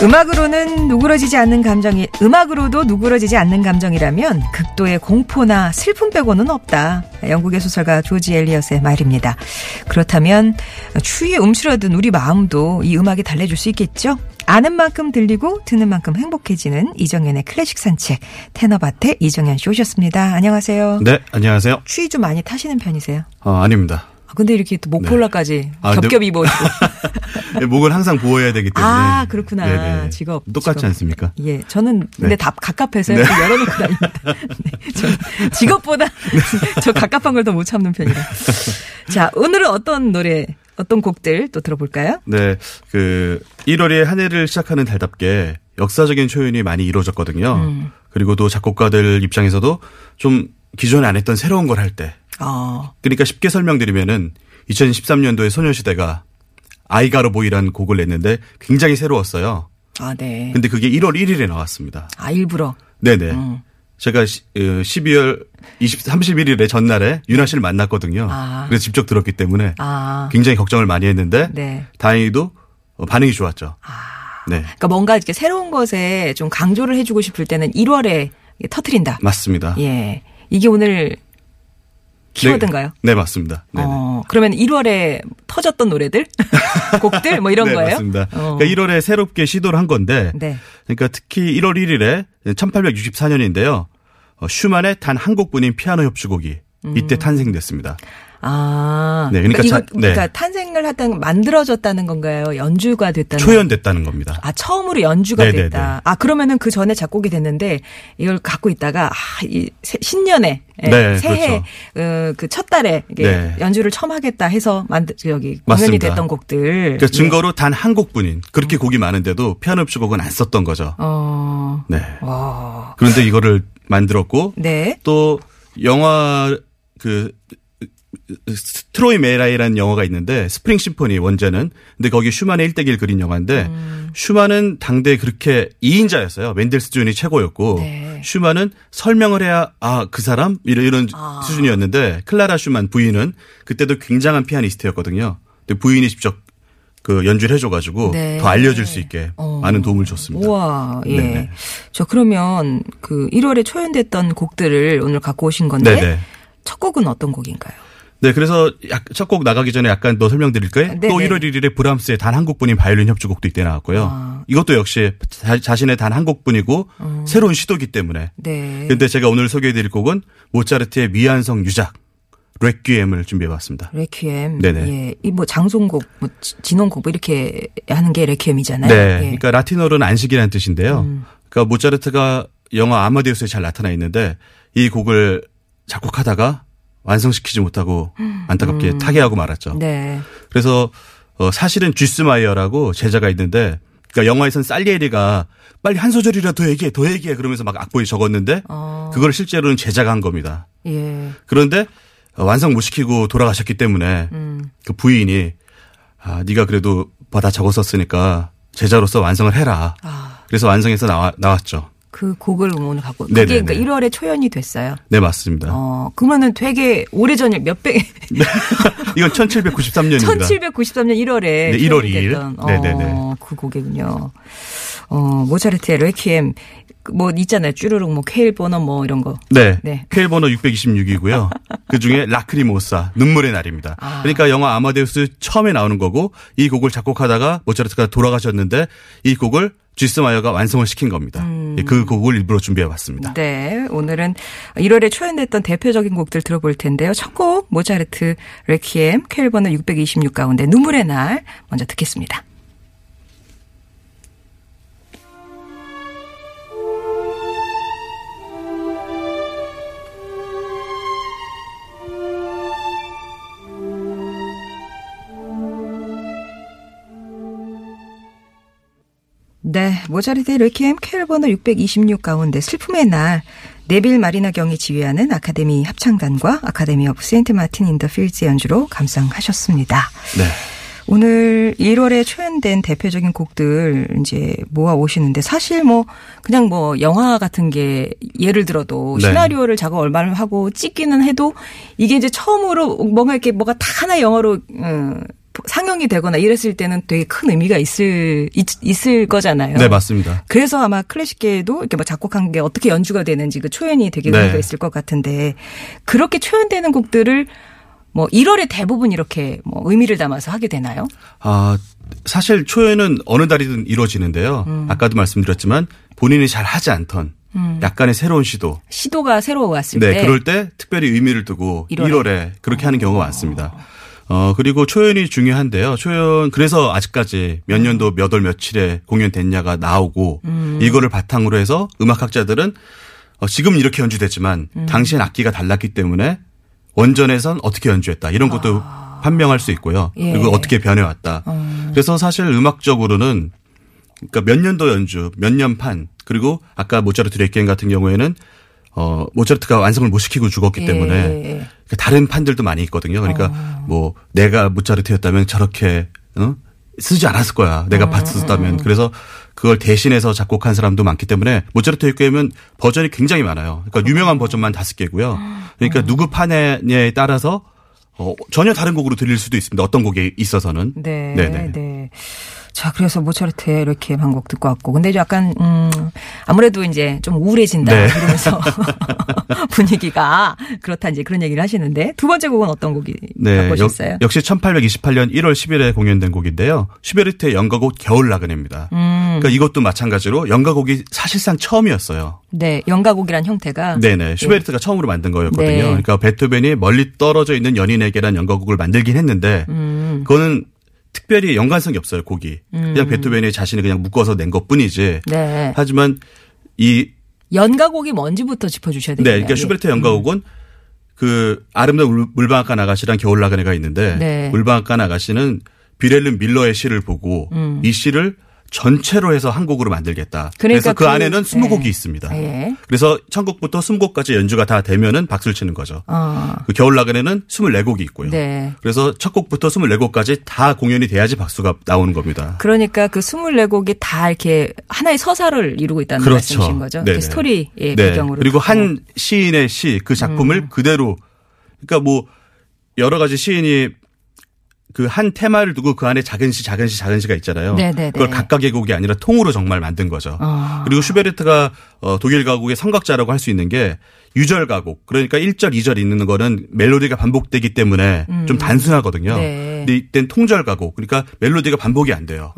음악으로는 누그러지지 않는 감정이 음악으로도 누그러지지 않는 감정이라면 극도의 공포나 슬픔 빼고는 없다. 영국의 소설가 조지 엘리엇의 말입니다. 그렇다면 추위에 움츠러든 우리 마음도 이 음악이 달래줄 수 있겠죠? 아는 만큼 들리고 듣는 만큼 행복해지는 이정현의 클래식 산책. 테너밭의 이정현 씨 오셨습니다. 안녕하세요. 네, 안녕하세요. 추위 좀 많이 타시는 편이세요? 아닙니다. 근데 이렇게 또 목폴라까지 네. 겹겹이 입어주고. 네, 목은 항상 보호해야 되기 때문에. 아, 그렇구나. 네네. 직업. 똑같지 않습니까? 예. 저는 근데 네. 다 갑갑해서 네. 열어놓고 다닙니다. 네, 저 직업보다 저 갑갑한 걸 더 못 참는 편이라. 자, 오늘은 어떤 노래, 어떤 곡들 또 들어볼까요? 네. 1월에 한 해를 시작하는 달답게 역사적인 초연이 많이 이루어졌거든요. 그리고 또 작곡가들 입장에서도 좀 기존에 안 했던 새로운 걸 할 때. 그러니까 쉽게 설명드리면은 2013년도에 소녀시대가 아이가로보이라는 곡을 냈는데 굉장히 새로웠어요. 아, 네. 근데 그게 1월 1일에 나왔습니다. 아, 일부러? 네네. 제가 31일에 전날에 윤아 씨를 만났거든요. 아. 그래서 직접 들었기 때문에 아. 굉장히 걱정을 많이 했는데 네. 다행히도 반응이 좋았죠. 아. 네. 그러니까 뭔가 이렇게 새로운 것에 좀 강조를 해주고 싶을 때는 1월에 터트린다. 맞습니다. 예. 이게 오늘 키워드인가요? 네, 맞습니다. 그러면 1월에 터졌던 노래들, 곡들 뭐 이런 네, 거예요? 맞습니다. 그러니까 1월에 새롭게 시도를 한 건데 네. 그러니까 특히 1월 1일에 1864년인데요. 슈만의 단 한 곡뿐인 피아노 협주곡이 이때 탄생됐습니다. 아, 네, 그러니까 네. 탄생을 하던 만들어졌다는 건가요? 연주가 됐다는 초연됐다는 겁니다. 아, 처음으로 연주가 네네네. 됐다. 아, 그러면은 그 전에 작곡이 됐는데 이걸 갖고 있다가 이 신년에 네, 새해 그렇죠. 그 첫 달에 네. 연주를 처음 하겠다 해서 공연이 됐던 곡들. 그러니까 증거로 네. 단 한 곡뿐인 그렇게 곡이 많은데도 피아노 협주곡은 안 썼던 거죠. 네. 와. 그런데 이거를 만들었고 네. 또 영화 트로이 메라이라는 영화가 있는데 스프링 심포니 원제는 근데 거기 슈만의 1:1 그린 영화인데 슈만은 당대 그렇게 2인자였어요. 맨델스존이 최고였고 네. 슈만은 설명을 해야 아, 그 사람? 이런 수준이었는데 클라라 슈만 부인은 그때도 굉장한 피아니스트였거든요. 근데 부인이 직접 연주를 해줘가지고 네. 더 알려줄 수 있게 많은 도움을 줬습니다. 우와, 예. 네네. 저 그러면 1월에 초연됐던 곡들을 오늘 갖고 오신 건데 네네. 첫 곡은 어떤 곡인가요? 네, 그래서 첫 곡 나가기 전에 약간 더 설명드릴까요? 아, 또 1월 1일에 브람스의 단 한 곡뿐인 바이올린 협주곡도 이때 나왔고요. 아. 이것도 역시 자신의 단 한 곡뿐이고 새로운 시도기 때문에. 네. 그런데 제가 오늘 소개해드릴 곡은 모차르트의 미완성 유작 레퀴엠을 준비해봤습니다. 레퀴엠. 네네. 예, 이 뭐 장송곡, 뭐 진홍곡 뭐 이렇게 하는 게 레퀴엠이잖아요. 네, 예. 그러니까 라틴어로는 안식이라는 뜻인데요. 그러니까 모차르트가 영화 아마데우스에 잘 나타나 있는데 이 곡을 작곡하다가 완성시키지 못하고 안타깝게 타계하고 말았죠. 네. 그래서 사실은 쥐스마이어라고 제자가 있는데 그러니까 영화에선 살리에리가 빨리 한 소절이라 더 얘기해 그러면서 막 악보에 적었는데 그걸 실제로는 제자가 한 겁니다. 예. 그런데 완성 못 시키고 돌아가셨기 때문에 그 부인이 아, 네가 그래도 받아 적었었으니까 제자로서 완성을 해라. 아. 그래서 완성해서 나왔죠. 그 곡을 오늘 갖고 그게 그러니까 1월에 초연이 됐어요. 네, 맞습니다. 그러면은 되게 오래전에 이건 1793년입니다. 1793년 1월에 네, 1월 2일. 네네네. 그 곡이군요. 모차르트의 레퀴엠 뭐 있잖아요. 쭈루룩 뭐 쾌일 번호 뭐 이런 거. 네. 네. 쾌일 번호 626이고요. 그중에 라크리모사 눈물의 날입니다. 아. 그러니까 영화 아마데우스 처음에 나오는 거고 이 곡을 작곡하다가 모차르트가 돌아가셨는데 이 곡을 주스 마이어가 완성을 시킨 겁니다. 그 곡을 일부러 준비해봤습니다. 네, 오늘은 1월에 초연됐던 대표적인 곡들 들어볼 텐데요. 첫 곡 모차르트 레퀴엠 쾨르번호 626 가운데 눈물의 날 먼저 듣겠습니다. 네, 모차르트의 레퀴엠 쾨르번호 626 가운데 슬픔의 날 네빌 마리나 경이 지휘하는 아카데미 합창단과 아카데미 오브 세인트 마틴 인 더 필즈 연주로 감상하셨습니다. 네. 오늘 1월에 초연된 대표적인 곡들 이제 모아 오시는데 사실 뭐 그냥 뭐 영화 같은 게 예를 들어도 네. 시나리오를 작업 얼마를 하고 찍기는 해도 이게 이제 처음으로 뭔가 이렇게 뭐가 다 하나 영화로 상영이 되거나 이랬을 때는 되게 큰 의미가 있을 거잖아요. 네, 맞습니다. 그래서 아마 클래식계에도 이렇게 막 작곡한 게 어떻게 연주가 되는지 그 초연이 되게 의미가 네. 있을 것 같은데 그렇게 초연되는 곡들을 뭐 1월에 대부분 이렇게 뭐 의미를 담아서 하게 되나요? 아, 사실 초연은 어느 날이든 이루어지는데요. 아까도 말씀드렸지만 본인이 잘 하지 않던 약간의 새로운 시도가 새로 왔을 때 그럴 때 특별히 의미를 두고 1월에 그렇게 하는 경우가 많습니다. 그리고 초연이 중요한데요. 초연, 그래서 아직까지 몇 년도 몇 월 며칠에 공연됐냐가 나오고, 이거를 바탕으로 해서 음악학자들은 지금은 이렇게 연주됐지만, 당시엔 악기가 달랐기 때문에 원전에선 어떻게 연주했다. 이런 것도 판명할 수 있고요. 예. 그리고 어떻게 변해왔다. 그래서 사실 음악적으로는, 그러니까 몇 년도 연주, 몇 년 판, 그리고 아까 모차르트 레퀴엠 같은 경우에는 모차르트가 완성을 못 시키고 죽었기 때문에 그러니까 다른 판들도 많이 있거든요. 그러니까 뭐 내가 모차르트였다면 저렇게 쓰지 않았을 거야. 내가 봤었다면. 그래서 그걸 대신해서 작곡한 사람도 많기 때문에 모차르트 레퀴엠은 버전이 굉장히 많아요. 그러니까 유명한 버전만 5개고요. 그러니까 누구 판에 따라서 전혀 다른 곡으로 들릴 수도 있습니다. 어떤 곡에 있어서는. 네. 네네. 네. 자, 그래서 모차르트의 이렇게 한 곡 듣고 왔고. 근데 약간, 아무래도 이제 좀 우울해진다. 네. 이러면서 분위기가 그렇다 이제 그런 얘기를 하시는데 두 번째 곡은 어떤 곡이 바꾸셨어요? 네. 역시 1828년 1월 10일에 공연된 곡인데요. 슈베르트의 연가곡 겨울 라그네입니다. 그러니까 이것도 마찬가지로 연가곡이 사실상 처음이었어요. 네. 연가곡이란 형태가. 네네. 슈베르트가 처음으로 만든 거였거든요. 네. 그러니까 베토벤이 멀리 떨어져 있는 연인에게란 연가곡을 만들긴 했는데 그거는 특별히 연관성이 없어요, 곡이. 그냥 베토벤이 자신이 그냥 묶어서 낸 것 뿐이지. 네. 하지만 이. 연가곡이 뭔지부터 짚어주셔야 되겠네요. 네. 그러니까 슈베르트 연가곡은 그 아름다운 물방앗간 아가씨랑 겨울 라그네가 있는데. 네. 물방앗간 아가씨는 비렐름 밀러의 시를 보고 이 시를 전체로 해서 한 곡으로 만들겠다. 그래서 그 안에는 20곡이 있습니다. 예. 그래서 천곡부터 20곡까지 연주가 다 되면은 박수를 치는 거죠. 그 겨울 라그네는 24곡이 있고요. 네. 그래서 첫 곡부터 24곡까지 다 공연이 돼야지 박수가 나오는 겁니다. 그러니까 그 24곡이 다 이렇게 하나의 서사를 이루고 있다는 그렇죠. 말씀이신 거죠. 그 스토리의 배경으로. 그리고 한 시인의 시, 그 작품을 그대로 그러니까 뭐 여러 가지 시인이 그 한 테마를 두고 그 안에 작은 시가 있잖아요. 네네네. 그걸 각각의 곡이 아니라 통으로 정말 만든 거죠. 그리고 슈베르트가 독일 가곡의 선각자라고 할 수 있는 게 유절 가곡. 그러니까 1절, 2절 있는 거는 멜로디가 반복되기 때문에 좀 단순하거든요. 네. 근데 이때는 통절 가곡. 그러니까 멜로디가 반복이 안 돼요.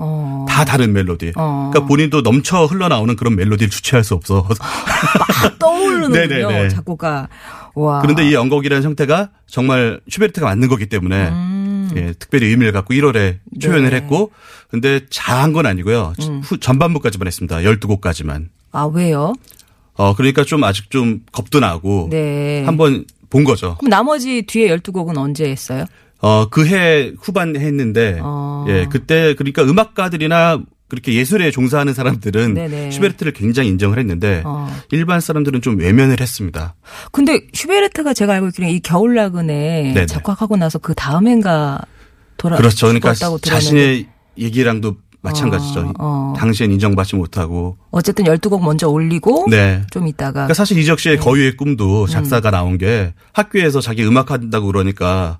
다 다른 멜로디. 그러니까 본인도 넘쳐 흘러나오는 그런 멜로디를 주체할 수 없어. 막 떠오르는군요. 작곡가. 와. 그런데 이 연곡이라는 형태가 정말 슈베르트가 만든 거기 때문에 예, 특별히 의미를 갖고 1월에 초연을 했고, 근데 잘한 건 아니고요. 전반부까지만 했습니다. 12곡까지만. 아, 왜요? 그러니까 좀 아직 좀 겁도 나고. 네. 한번 본 거죠. 그럼 나머지 뒤에 12곡은 언제 했어요? 그 해 후반에 했는데, 예, 그때, 그러니까 음악가들이나 그렇게 예술에 종사하는 사람들은 네네. 슈베르트를 굉장히 인정을 했는데 일반 사람들은 좀 외면을 했습니다. 근데 슈베르트가 제가 알고 있기로는 이 겨울 라그네 작곡하고 나서 그 다음엔가 그렇죠. 그러니까 자신의 얘기랑도 마찬가지죠. 당시엔 인정받지 못하고. 어쨌든 12곡 먼저 올리고 좀 있다가. 그러니까 사실 이적 씨의 거위의 꿈도 작사가 나온 게 학교에서 자기 음악한다고 그러니까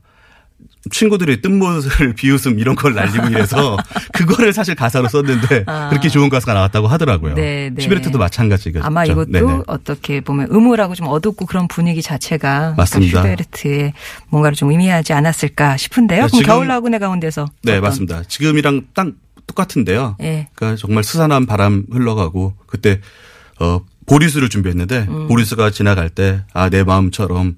친구들이 뜬모습을 비웃음 이런 걸 날리고 이래서 그거를 사실 가사로 썼는데 그렇게 좋은 가사가 나왔다고 하더라고요. 슈베르트도 마찬가지겠죠. 아마 이것도 어떻게 보면 음울하고 좀 어둡고 그런 분위기 자체가 맞습니다. 슈베르트의 뭔가를 좀 의미하지 않았을까 싶은데요. 그럼 겨울 라그네 가운데서. 네, 맞습니다. 지금이랑 딱 똑같은데요. 예. 그러니까 정말 스산한 바람 흘러가고 그때 보리수를 준비했는데 보리수가 지나갈 때 아, 내 마음처럼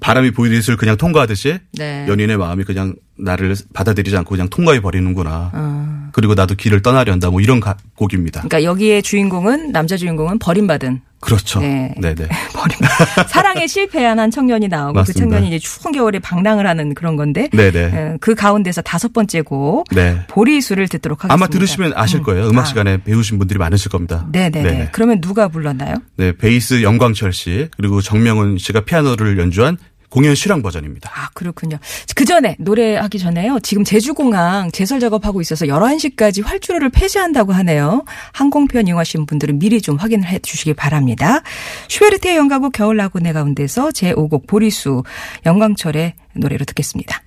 바람이 보리수를 그냥 통과하듯이 네. 연인의 마음이 그냥 나를 받아들이지 않고 그냥 통과해 버리는구나. 그리고 나도 길을 떠나려한다. 뭐 이런 곡입니다. 그러니까 여기에 주인공은 남자 주인공은 버림받은. 그렇죠. 네, 네, 버림받은. 사랑에 실패한 한 청년이 나오고 맞습니다. 그 청년이 이제 추운 겨울에 방랑을 하는 그런 건데. 네네. 그 가운데서 5번째 곡 네. 보리수를 듣도록 하겠습니다. 아마 들으시면 아실 거예요. 음악 시간에 배우신 분들이 많으실 겁니다. 네네. 네. 그러면 누가 불렀나요? 네, 베이스 영광철 씨 그리고 정명훈 씨가 피아노를 연주한. 공연 실황 버전입니다. 아, 그렇군요. 그 전에, 노래하기 전에요. 지금 제주공항 제설 작업하고 있어서 11시까지 활주로를 폐쇄한다고 하네요. 항공편 이용하신 분들은 미리 좀 확인을 해 주시기 바랍니다. 슈베르트의 연가곡 겨울라구네 가운데서 제5곡 보리수 영광철의 노래로 듣겠습니다.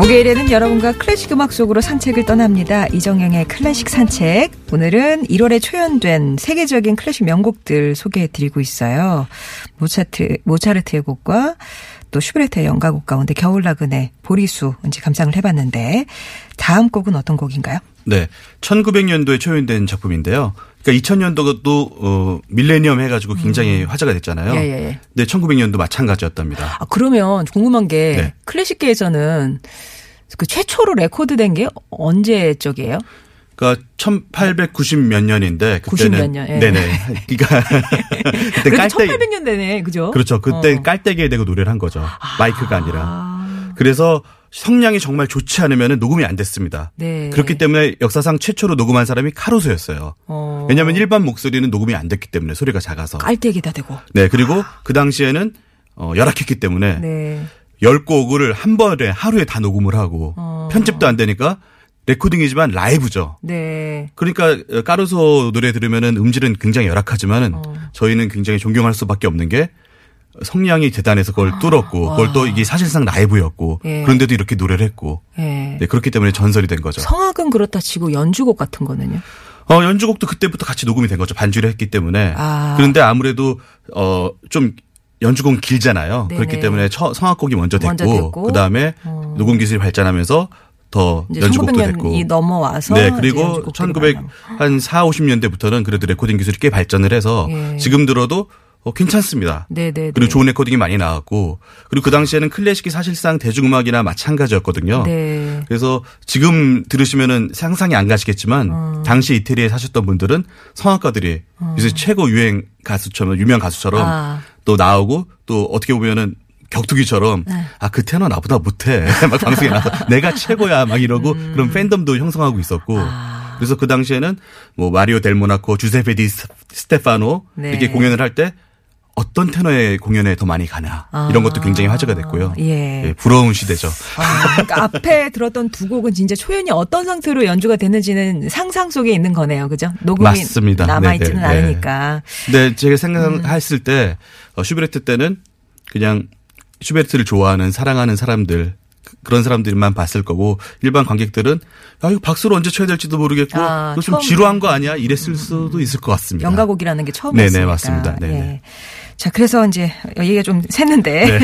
목요일에는 여러분과 클래식 음악 속으로 산책을 떠납니다. 이정영의 클래식 산책. 오늘은 1월에 초연된 세계적인 클래식 명곡들 소개해드리고 있어요. 모차르트의 곡과 또 슈베르트의 연가곡 가운데 겨울나그네 보리수 이제 감상을 해봤는데 다음 곡은 어떤 곡인가요? 네, 1900년도에 초연된 작품인데요. 그러니까 2000년도도 밀레니엄 해가지고 굉장히 화제가 됐잖아요. 예, 예, 예. 근데 1900년도 마찬가지였답니다. 아, 그러면 궁금한 게 네. 클래식계에서는 그 최초로 레코드된 게 언제 쪽이에요? 그러니까 1890 몇 년인데 그때는 90 몇 년. 예. 네네. 그러니까 그때 깔때 1800년대네, 그죠? 그렇죠. 그때 깔때기에 대고 노래를 한 거죠. 아. 마이크가 아니라. 그래서 성량이 정말 좋지 않으면 녹음이 안 됐습니다. 네. 그렇기 때문에 역사상 최초로 녹음한 사람이 카루소였어요. 왜냐하면 일반 목소리는 녹음이 안 됐기 때문에 소리가 작아서. 깔때기다 대고. 네. 그리고 그 당시에는 열악했기 때문에 네. 10곡을 한 번에 하루에 다 녹음을 하고 편집도 안 되니까 레코딩이지만 라이브죠. 네. 그러니까 카루소 노래 들으면은 음질은 굉장히 열악하지만은 저희는 굉장히 존경할 수밖에 없는 게 성량이 대단해서 그걸 뚫었고 와. 그걸 또 이게 사실상 라이브였고 예. 그런데도 이렇게 노래를 했고 예. 네, 그렇기 때문에 전설이 된 거죠. 성악은 그렇다 치고 연주곡 같은 거는요? 연주곡도 그때부터 같이 녹음이 된 거죠. 반주를 했기 때문에. 아. 그런데 아무래도 좀 연주곡은 길잖아요. 네네. 그렇기 때문에 성악곡이 먼저 됐고 그다음에 녹음 기술이 발전하면서 더 연주곡도 됐고. 넘어와서. 네, 그리고 1940년대부터는 그래도 레코딩 기술이 꽤 발전을 해서 예. 지금 들어도 괜찮습니다. 네네. 그리고 좋은 레코딩이 많이 나왔고, 그리고 그 당시에는 클래식이 사실상 대중음악이나 마찬가지였거든요. 네. 그래서 지금 들으시면은 상상이 안 가시겠지만, 당시 이태리에 사셨던 분들은 성악가들이 요새 최고 유행 가수처럼, 유명 가수처럼 또 나오고, 또 어떻게 보면은 격투기처럼, 네. 아, 그 테너 나보다 못해. 막 방송에 나와서 내가 최고야. 막 이러고, 그런 팬덤도 형성하고 있었고, 그래서 그 당시에는 뭐 마리오 델 모나코, 주세페 디 스테파노 네. 이렇게 공연을 할 때 어떤 테너의 공연에 더 많이 가냐 이런 것도 굉장히 화제가 됐고요. 예. 예, 부러운 시대죠. 아, 그러니까 앞에 들었던 두 곡은 진짜 초연이 어떤 상태로 연주가 됐는지는 상상 속에 있는 거네요, 그죠? 녹음이 맞습니다. 남아있지는 네네. 않으니까. 네, 제가 생각했을 때 슈베르트 때는 그냥 슈베르트를 좋아하는 사랑하는 사람들. 그런 사람들만 봤을 거고 일반 관객들은 야, 이거 박수를 언제 쳐야 될지도 모르겠고 이거 좀 지루한 거 아니야? 이랬을 수도 있을 것 같습니다. 연가곡이라는 게 처음이었으니까. 네네 맞습니다. 네네. 네. 자 그래서 이제 얘기가 좀 샜는데 네.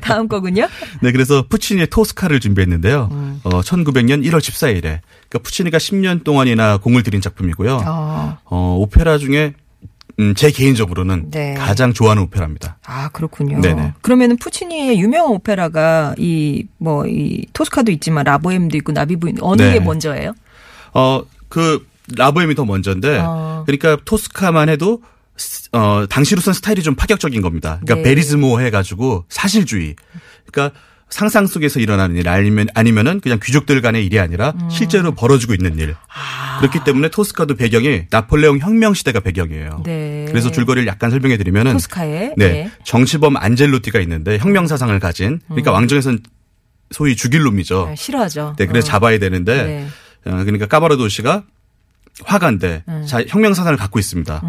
다음 곡은요? 네 그래서 푸치니의 토스카를 준비했는데요. 1900년 1월 14일에 그러니까 푸치니가 10년 동안이나 공을 들인 작품이고요. 오페라 중에 제 개인적으로는 네. 가장 좋아하는 오페라입니다. 아, 그렇군요. 네네. 그러면은 푸치니의 유명한 오페라가 이 토스카도 있지만 라보엠도 있고 나비부인 어느 네. 게 먼저예요? 그 라보엠이 더 먼저인데 그러니까 토스카만 해도 당시로선 스타일이 좀 파격적인 겁니다. 그러니까 네. 베리스모 해 가지고 사실주의. 그러니까 상상 속에서 일어나는 일 아니면은 그냥 귀족들 간의 일이 아니라 실제로 벌어지고 있는 일. 아. 그렇기 때문에 토스카도 배경이 나폴레옹 혁명 시대가 배경이에요. 네. 그래서 줄거리를 약간 설명해 드리면은 토스카에 네. 네. 정치범 안젤로티가 있는데 혁명 사상을 가진 그러니까 왕정에서는 소위 죽일 놈이죠. 네, 싫어하죠. 네, 그래서 잡아야 되는데 네. 그러니까 까바르도시가 화가인데 혁명 사상을 갖고 있습니다.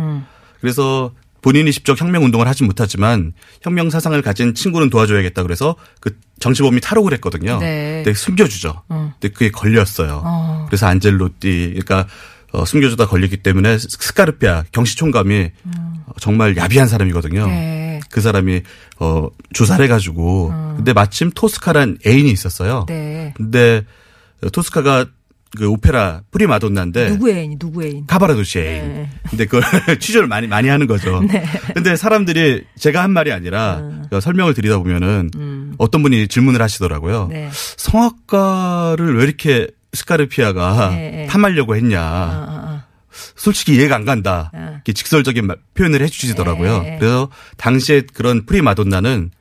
그래서 본인이 직접 혁명운동을 하진 못하지만 혁명 사상을 가진 친구는 도와줘야겠다 그래서 그 정치범이 탈옥을 했거든요. 네. 근데 숨겨주죠. 근데 그게 걸렸어요. 그래서 안젤로띠 그러니까 숨겨주다 걸리기 때문에 스카르피아 경시총감이 정말 야비한 사람이거든요. 네. 그 사람이 조사를 해가지고 근데 마침 토스카란 애인이 있었어요. 네. 근데 토스카가 그 오페라 프리마돈나인데 누구 애인? 카바르도시 애인. 네. 근데 그걸 취조를 많이 하는 거죠. 네. 근데 사람들이 제가 한 말이 아니라 그러니까 설명을 드리다 보면은 어떤 분이 질문을 하시더라고요. 네. 성악가를 왜 이렇게 스카르피아가 탐하려고 했냐. 솔직히 이해가 안 간다. 이렇게 직설적인 표현을 해 주시더라고요. 그래서 당시에 그런 프리마돈나는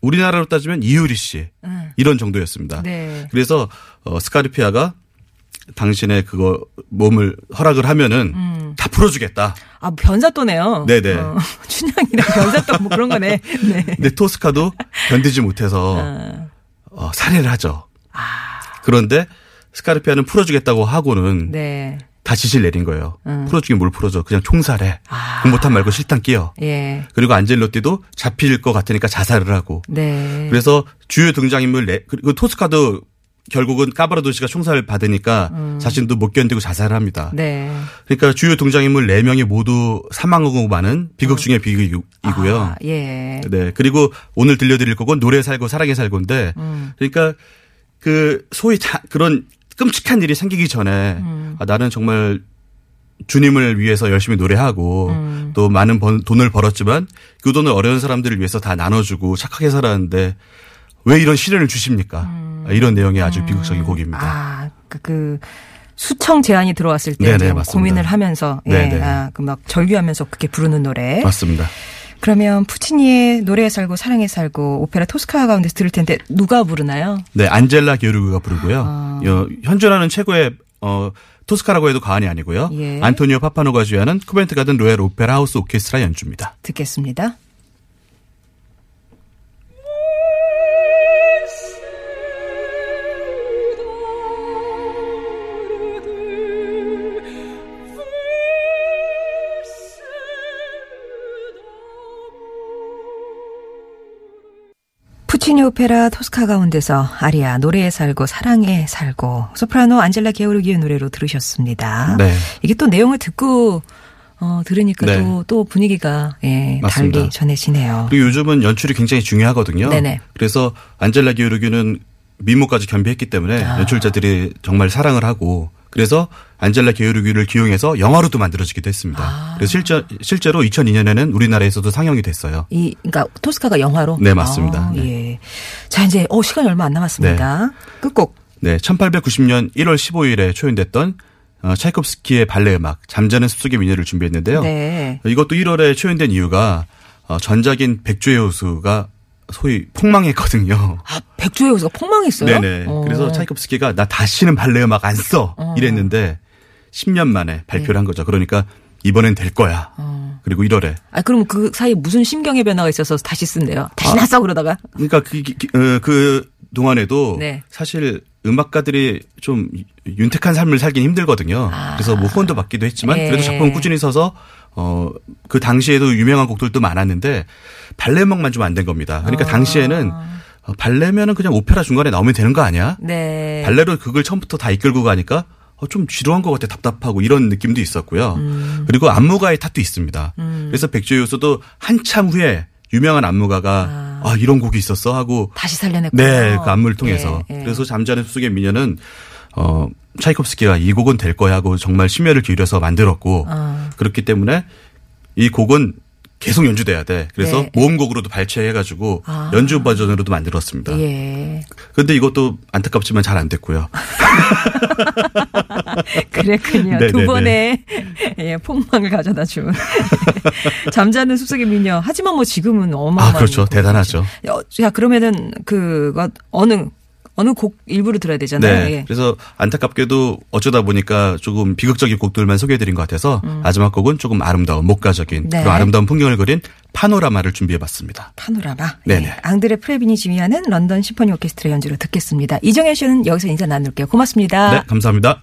우리나라로 따지면 이효리 씨 이런 정도였습니다. 네. 그래서 스카르피아가 당신의 그거 몸을 허락을 하면은 다 풀어주겠다. 아 변사또네요. 네네. 춘향이랑 변사또 뭐 그런 거네. 네. 근데 토스카도 견디지 못해서 살해를 하죠. 아. 그런데 스카르피아는 풀어주겠다고 하고는 네. 다 지시를 내린 거예요. 풀어주긴 뭘 풀어줘. 그냥 총살해. 공보탄 말고 실탄 끼워. 예. 그리고 안젤로띠도 잡힐 것 같으니까 자살을 하고. 네. 그래서 주요 등장인물 그리고 토스카도 결국은 까바르도시가 총살을 받으니까 자신도 못 견디고 자살을 합니다. 네. 그러니까 주요 등장인물 4명이 모두 사망하고 많은 비극 중에 비극이고요. 아, 예. 네. 그리고 오늘 들려드릴 곡은 노래 살고 사랑에 살고인데 그러니까 그 소위 그런 끔찍한 일이 생기기 전에 아, 나는 정말 주님을 위해서 열심히 노래하고 또 많은 돈을 벌었지만 그 돈을 어려운 사람들을 위해서 다 나눠주고 착하게 살았는데 왜 이런 시련을 주십니까? 이런 내용의 아주 비극적인 곡입니다. 아, 그 수청 제안이 들어왔을 때 네네, 고민을 하면서 예, 아, 그 막 절규하면서 그렇게 부르는 노래. 맞습니다. 그러면 푸치니의 노래에 살고 사랑에 살고 오페라 토스카 가운데서 들을 텐데 누가 부르나요? 네, 안젤라 게르그가 부르고요. 현존하는 최고의 토스카라고 해도 과언이 아니고요. 예. 안토니오 파파노가 주연한 코벤트 가든 로얄 오페라 하우스 오케스트라 연주입니다. 듣겠습니다. 푸치니 오페라 토스카 가운데서 아리아 노래에 살고 사랑에 살고 소프라노 안젤라 게오르기의 노래로 들으셨습니다. 네. 이게 또 내용을 듣고 들으니까 네. 또 분위기가 예, 달리 전해지네요. 그리고 요즘은 연출이 굉장히 중요하거든요. 네네. 그래서 안젤라 게오르기는 미모까지 겸비했기 때문에 연출자들이 정말 사랑을 하고 그래서 안젤라 게오르기를 기용해서 영화로도 만들어지기도 했습니다. 아. 그래서 실제로 2002년에는 우리나라에서도 상영이 됐어요. 그러니까 토스카가 영화로? 네, 맞습니다. 네. 예. 자, 이제 시간이 얼마 안 남았습니다. 네. 끝곡. 네, 1890년 1월 15일에 초연됐던 차이콥스키의 발레 음악 잠자는 숲속의 미녀를 준비했는데요. 네. 이것도 1월에 초연된 이유가 전작인 백조의 호수가 소위 폭망했거든요. 아, 백조의 호수가 폭망했어요? 네네. 그래서 차이콥스키가 나 다시는 발레 음악 안 써. 이랬는데 10년 만에 발표를 한 거죠. 그러니까 이번엔 될 거야. 그리고 1월에. 아, 그럼 그 사이에 무슨 심경의 변화가 있어서 다시 쓴대요? 다시 나 써 그러다가? 그러니까 그 동안에도 네. 사실 음악가들이 좀 윤택한 삶을 살긴 힘들거든요. 그래서 뭐 후원도 받기도 했지만 그래도 작품은 꾸준히 써서 그 당시에도 유명한 곡들도 많았는데 발레 음악만 좀 안 된 겁니다. 그러니까 당시에는 발레면은 그냥 오페라 중간에 나오면 되는 거 아니야? 네. 발레로 그걸 처음부터 다 이끌고 가니까 좀 지루한 것 같아 답답하고 이런 느낌도 있었고요. 그리고 안무가의 탓도 있습니다. 그래서 백조의 호수도 한참 후에 유명한 안무가가 이런 곡이 있었어 하고 다시 살려냈고요. 네, 그 안무를 통해서. 예, 예. 그래서 잠자는 숲속의 미녀는 차이콥스키가 이 곡은 될 거야 하고 정말 심혈을 기울여서 만들었고 그렇기 때문에 이 곡은 계속 연주돼야 돼. 그래서 네. 모음곡으로도 발췌해가지고 연주 버전으로도 만들었습니다. 예. 그런데 이것도 안타깝지만 잘 안 됐고요. 그랬군요. 네네네. 두 번의 예, 폭망을 가져다 준. 잠자는 숲속의 미녀. 하지만 뭐 지금은 어마어마한. 아, 그렇죠. 대단하죠. 야, 그러면은 어느 곡 일부를 들어야 되잖아요. 네. 예. 그래서 안타깝게도 어쩌다 보니까 조금 비극적인 곡들만 소개해드린 것 같아서 마지막 곡은 조금 아름다운 목가적인 네. 그런 아름다운 풍경을 그린 파노라마를 준비해봤습니다. 파노라마. 네네. 예. 앙드레 프레빈이 지휘하는 런던 심포니 오케스트라 연주로 듣겠습니다. 이정현 씨는 여기서 인사 나눌게요. 고맙습니다. 네. 감사합니다.